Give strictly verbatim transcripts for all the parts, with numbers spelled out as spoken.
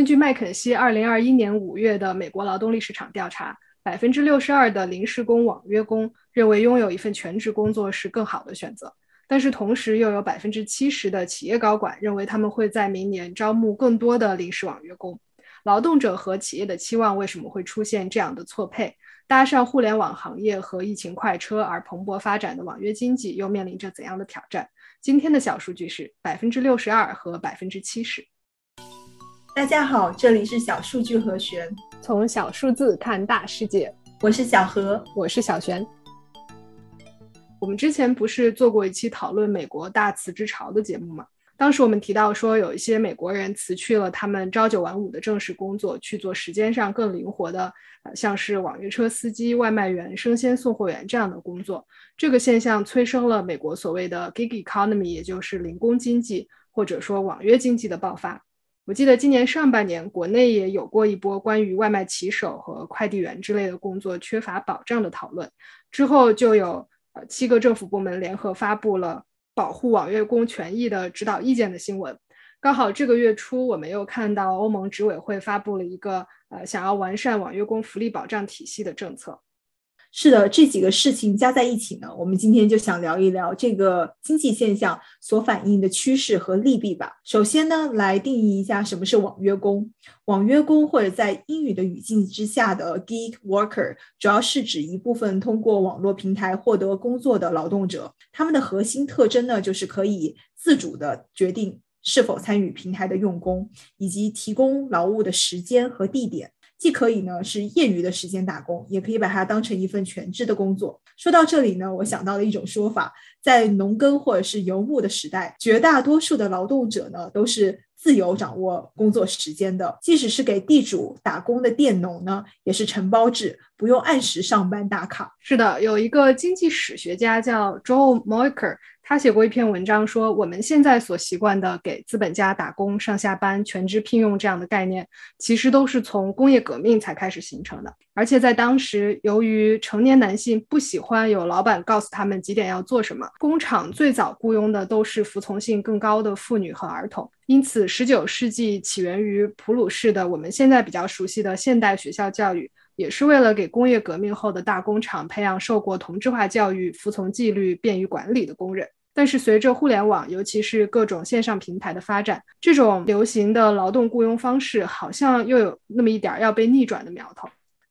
根据麦肯锡二零二一年五月的美国劳动力市场调查， 百分之六十二 的临时工网约工认为拥有一份全职工作是更好的选择，但是同时又有 百分之七十 的企业高管认为他们会在明年招募更多的临时网约工。劳动者和企业的期望为什么会出现这样的错配？搭上互联网行业和疫情快车而蓬勃发展的网约经济又面临着怎样的挑战？今天的小数据是 百分之六十二 和 百分之七十。 大家好，这里是小数据和璇，从小数字看大世界。我是小何，我是小璇。我们之前不是做过一期讨论美国大辞职潮的节目吗？当时我们提到说，有一些美国人辞去了他们朝九晚五的正式工作，去做时间上更灵活的、呃、像是网约车司机、外卖员、生鲜送货员这样的工作。这个现象催生了美国所谓的 gig economy， 也就是零工经济，或者说网约经济的爆发。我记得今年上半年国内也有过一波关于外卖骑手和快递员之类的工作缺乏保障的讨论，之后就有、呃、七个政府部门联合发布了保护网约工权益的指导意见的新闻。刚好这个月初我们又看到欧盟执委会发布了一个、呃、想要完善网约工福利保障体系的政策。是的，这几个事情加在一起呢，我们今天就想聊一聊这个经济现象所反映的趋势和利弊吧。首先呢，来定义一下什么是网约工。网约工或者在英语的语境之下的 gig worker， 主要是指一部分通过网络平台获得工作的劳动者。他们的核心特征呢，就是可以自主的决定是否参与平台的用工，以及提供劳务的时间和地点。既可以呢是业余的时间打工，也可以把它当成一份全职的工作。说到这里呢，我想到了一种说法，在农耕或者是游牧的时代，绝大多数的劳动者呢都是自由掌握工作时间的。即使是给地主打工的佃农呢，也是承包制，不用按时上班打卡。是的，有一个经济史学家叫 Joel Mokyr， 他写过一篇文章说，我们现在所习惯的给资本家打工、上下班、全职聘用这样的概念，其实都是从工业革命才开始形成的。而且在当时，由于成年男性不喜欢有老板告诉他们几点要做什么，工厂最早雇佣的都是服从性更高的妇女和儿童。因此十九世纪起源于普鲁士的我们现在比较熟悉的现代学校教育，也是为了给工业革命后的大工厂培养受过同质化教育、服从纪律、便于管理的工人。但是随着互联网，尤其是各种线上平台的发展，这种流行的劳动雇佣方式好像又有那么一点要被逆转的苗头。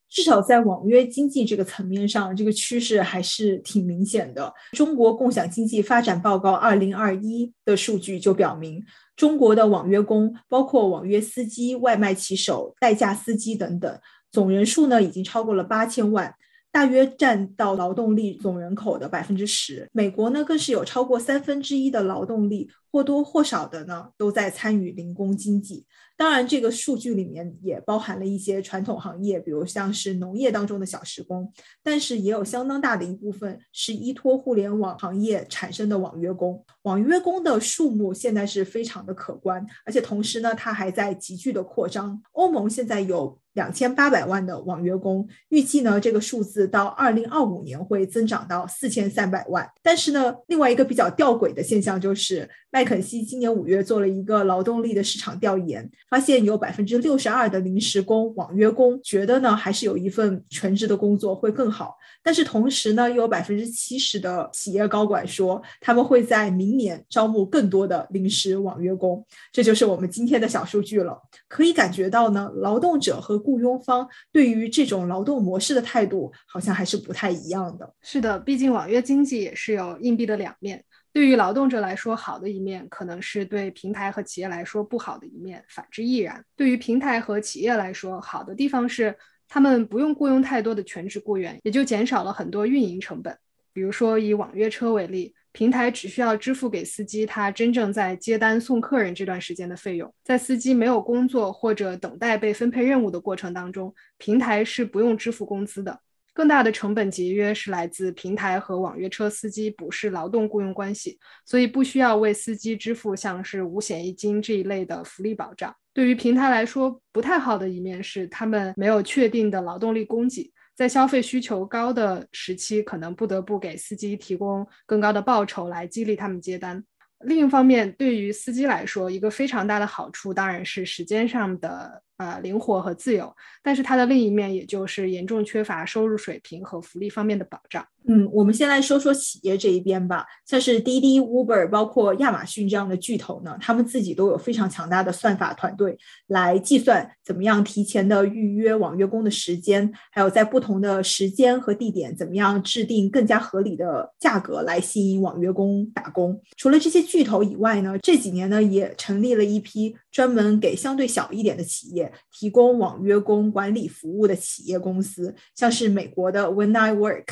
至少在网约经济这个层面上，这个趋势还是挺明显的。中国共享经济发展报告二零二一的数据就表明，中国的网约工，包括网约司机、外卖骑手、代驾司机等等，总人数呢已经超过了八千万，大约占到劳动力总人口的 百分之十。 美国呢更是有超过三分之一的劳动力或多或少的呢都在参与零工经济。当然这个数据里面也包含了一些传统行业，比如像是农业当中的小时工，但是也有相当大的一部分是依托互联网行业产生的网约工。网约工的数目现在是非常的可观，而且同时呢它还在急剧的扩张。欧盟现在有两千八百万的网约工，预计呢这个数字到二零二五年会增长到四千三百万。但是呢另外一个比较吊诡的现象就是，麦肯锡今年五月做了一个劳动力的市场调研，发现有 百分之六十二 的临时工、网约工觉得呢还是有一份全职的工作会更好。但是同时呢有 百分之七十 的企业高管说他们会在明年招募更多的临时网约工。这就是我们今天的小数据了。可以感觉到呢，劳动者和雇佣方对于这种劳动模式的态度好像还是不太一样的。是的，毕竟网约经济也是有硬币的两面，对于劳动者来说好的一面，可能是对平台和企业来说不好的一面，反之亦然。对于平台和企业来说，好的地方是他们不用雇佣太多的全职雇员，也就减少了很多运营成本。比如说以网约车为例，平台只需要支付给司机他真正在接单送客人这段时间的费用，在司机没有工作或者等待被分配任务的过程当中，平台是不用支付工资的。更大的成本节约是来自平台和网约车司机不是劳动雇佣关系，所以不需要为司机支付像是五险一金这一类的福利保障。对于平台来说，不太好的一面是他们没有确定的劳动力供给，在消费需求高的时期，可能不得不给司机提供更高的报酬来激励他们接单。另一方面，对于司机来说，一个非常大的好处当然是时间上的呃灵活和自由，但是它的另一面也就是严重缺乏收入水平和福利方面的保障。嗯，我们先来说说企业这一边吧。像是滴滴、Uber 包括亚马逊这样的巨头呢，他们自己都有非常强大的算法团队来计算怎么样提前的预约网约工的时间，还有在不同的时间和地点怎么样制定更加合理的价格来吸引网约工打工。除了这些巨头以外呢，这几年呢也成立了一批专门给相对小一点的企业提供网约工管理服务的企业公司，像是美国的 When I Work，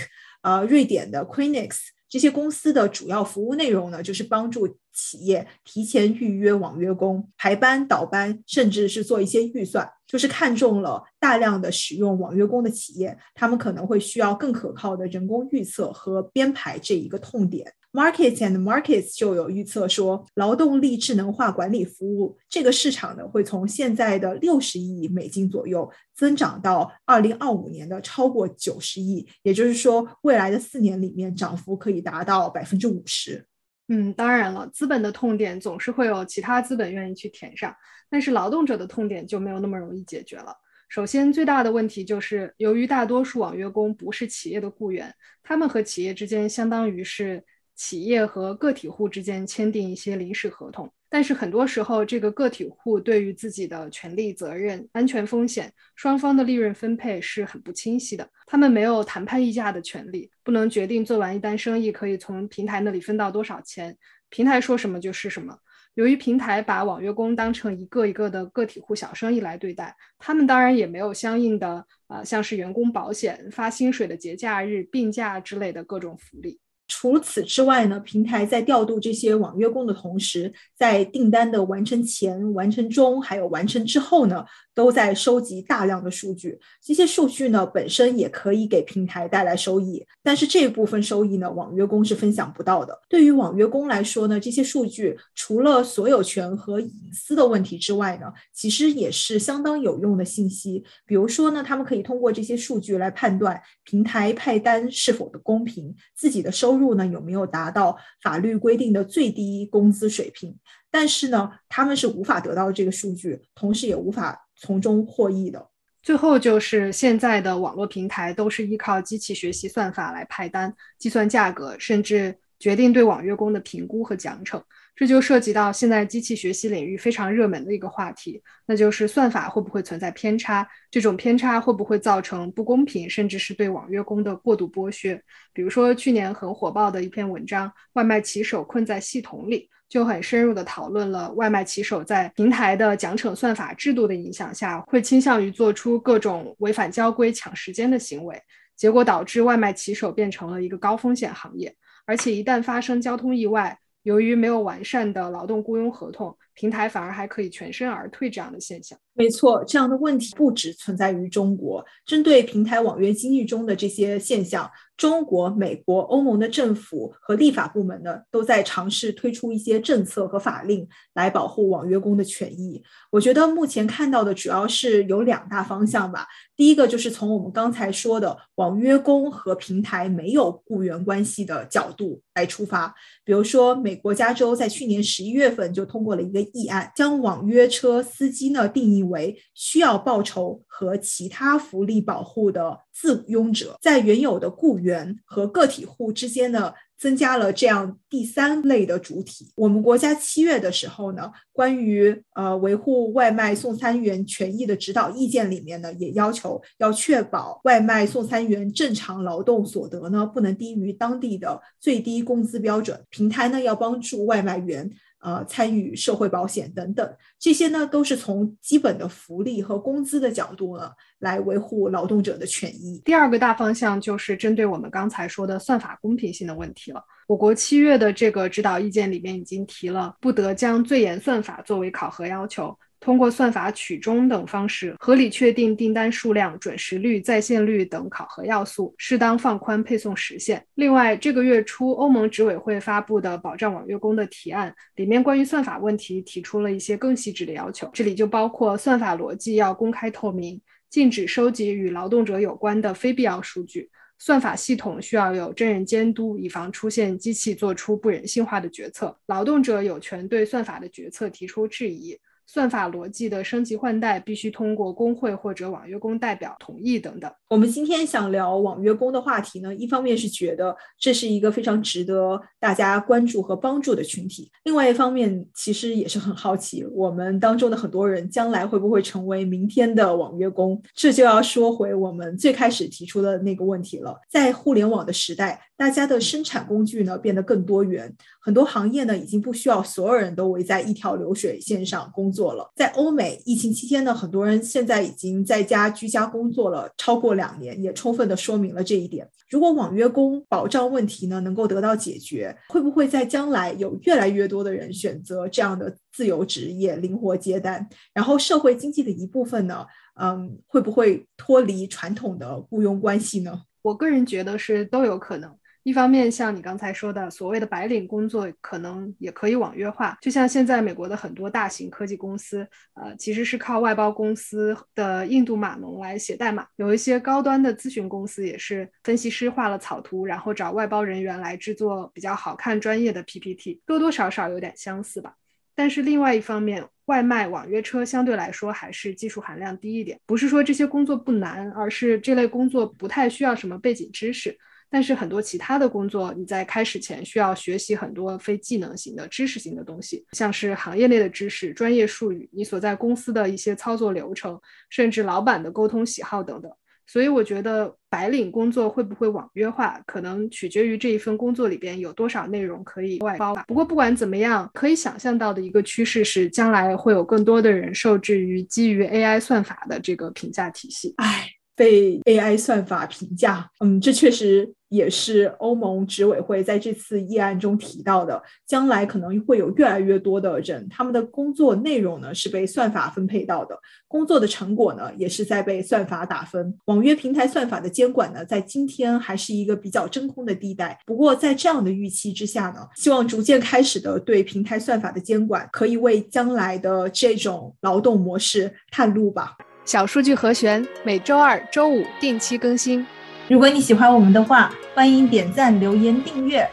呃，瑞典的 Clinix， 这些公司的主要服务内容呢，就是帮助企业提前预约网约工、排班、倒班，甚至是做一些预算。就是看中了大量的使用网约工的企业，他们可能会需要更可靠的人工预测和编排这一个痛点。Markets and Markets 就有预测说，劳动力智能化管理服务这个市场呢，会从现在的六十亿美金左右增长到二零二五年的超过九十亿，也就是说未来的四年里面涨幅可以达到 百分之五十。嗯，当然了，资本的痛点总是会有其他资本愿意去填上，但是劳动者的痛点就没有那么容易解决了。首先最大的问题就是由于大多数网约工不是企业的雇员，他们和企业之间相当于是企业和个体户之间签订一些临时合同，但是很多时候这个个体户对于自己的权利、责任、安全风险、双方的利润分配是很不清晰的，他们没有谈判议价的权利，不能决定做完一单生意可以从平台那里分到多少钱，平台说什么就是什么。由于平台把网约工当成一个一个的个体户小生意来对待，他们当然也没有相应的、呃、像是员工保险、发薪水的节假日、病假之类的各种福利。除此之外呢，平台在调度这些网约工的同时，在订单的完成前、完成中还有完成之后呢，都在收集大量的数据。这些数据呢本身也可以给平台带来收益，但是这部分收益呢网约工是分享不到的。对于网约工来说呢，这些数据除了所有权和隐私的问题之外呢，其实也是相当有用的信息。比如说呢，他们可以通过这些数据来判断平台派单是否的公平，自己的收入呢有没有达到法律规定的最低工资水平，但是呢他们是无法得到这个数据，同时也无法从中获益的。最后就是现在的网络平台都是依靠机器学习算法来派单、计算价格，甚至决定对网约工的评估和奖惩。这就涉及到现在机器学习领域非常热门的一个话题，那就是算法会不会存在偏差，这种偏差会不会造成不公平，甚至是对网约工的过度剥削。比如说去年很火爆的一篇文章《外卖骑手困在系统里》，就很深入的讨论了外卖骑手在平台的奖惩算法制度的影响下，会倾向于做出各种违反交规、抢时间的行为，结果导致外卖骑手变成了一个高风险行业。而且一旦发生交通意外，由于没有完善的劳动雇佣合同，平台反而还可以全身而退这样的现象。没错，这样的问题不只存在于中国。针对平台网约经济中的这些现象，中国、美国、欧盟的政府和立法部门呢，都在尝试推出一些政策和法令来保护网约工的权益。我觉得目前看到的主要是有两大方向吧。第一个就是从我们刚才说的网约工和平台没有雇员关系的角度来出发。比如说，美国加州在去年十一月份就通过了一个议案，将网约车司机呢定义为需要报酬和其他福利保护的自佣者，在原有的雇员和个体户之间呢增加了这样第三类的主体。我们国家七月的时候呢，关于呃维护外卖送餐员权益的指导意见里面呢，也要求要确保外卖送餐员正常劳动所得呢不能低于当地的最低工资标准。平台呢要帮助外卖员呃，参与社会保险等等，这些呢都是从基本的福利和工资的角度呢来维护劳动者的权益。第二个大方向就是针对我们刚才说的算法公平性的问题了。我国七月的这个指导意见里面已经提了，不得将最严算法作为考核要求，通过算法取中等方式合理确定订单数量、准时率、在线率等考核要素，适当放宽配送时限。另外，这个月初欧盟执委会发布的保障网约工的提案里面，关于算法问题提出了一些更细致的要求，这里就包括算法逻辑要公开透明，禁止收集与劳动者有关的非必要数据，算法系统需要有真人监督，以防出现机器做出不人性化的决策。劳动者有权对算法的决策提出质疑，算法逻辑的升级换代必须通过工会或者网约工代表同意等等。我们今天想聊网约工的话题呢，一方面是觉得这是一个非常值得大家关注和帮助的群体，另外一方面其实也是很好奇，我们当中的很多人将来会不会成为明天的网约工？这就要说回我们最开始提出的那个问题了。在互联网的时代，大家的生产工具呢变得更多元，很多行业呢已经不需要所有人都围在一条流水线上工作。在欧美疫情期间呢，很多人现在已经在家居家工作了超过两年，也充分的说明了这一点。如果网约工保障问题呢能够得到解决，会不会在将来有越来越多的人选择这样的自由职业，灵活接单？然后社会经济的一部分呢，嗯，会不会脱离传统的雇佣关系呢？我个人觉得是都有可能。一方面像你刚才说的，所谓的白领工作可能也可以网约化，就像现在美国的很多大型科技公司呃，其实是靠外包公司的印度码农来写代码，有一些高端的咨询公司也是分析师画了草图，然后找外包人员来制作比较好看专业的 P P T， 多多少少有点相似吧。但是另外一方面，外卖网约车相对来说还是技术含量低一点，不是说这些工作不难，而是这类工作不太需要什么背景知识，但是很多其他的工作你在开始前需要学习很多非技能型的知识型的东西，像是行业内的知识、专业术语，你所在公司的一些操作流程，甚至老板的沟通喜好等等。所以我觉得白领工作会不会网约化，可能取决于这一份工作里边有多少内容可以外包。不过不管怎么样，可以想象到的一个趋势是，将来会有更多的人受制于基于 A I 算法的这个评价体系。哎，被 A I 算法评价，嗯，这确实也是欧盟执委会在这次议案中提到的，将来可能会有越来越多的人，他们的工作内容呢是被算法分配到的，工作的成果呢也是在被算法打分。网约平台算法的监管呢，在今天还是一个比较真空的地带，不过在这样的预期之下呢，希望逐渐开始的对平台算法的监管可以为将来的这种劳动模式探路吧。小数据和弦每周二周五定期更新，如果你喜欢我们的话，欢迎点赞留言订阅。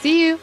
See you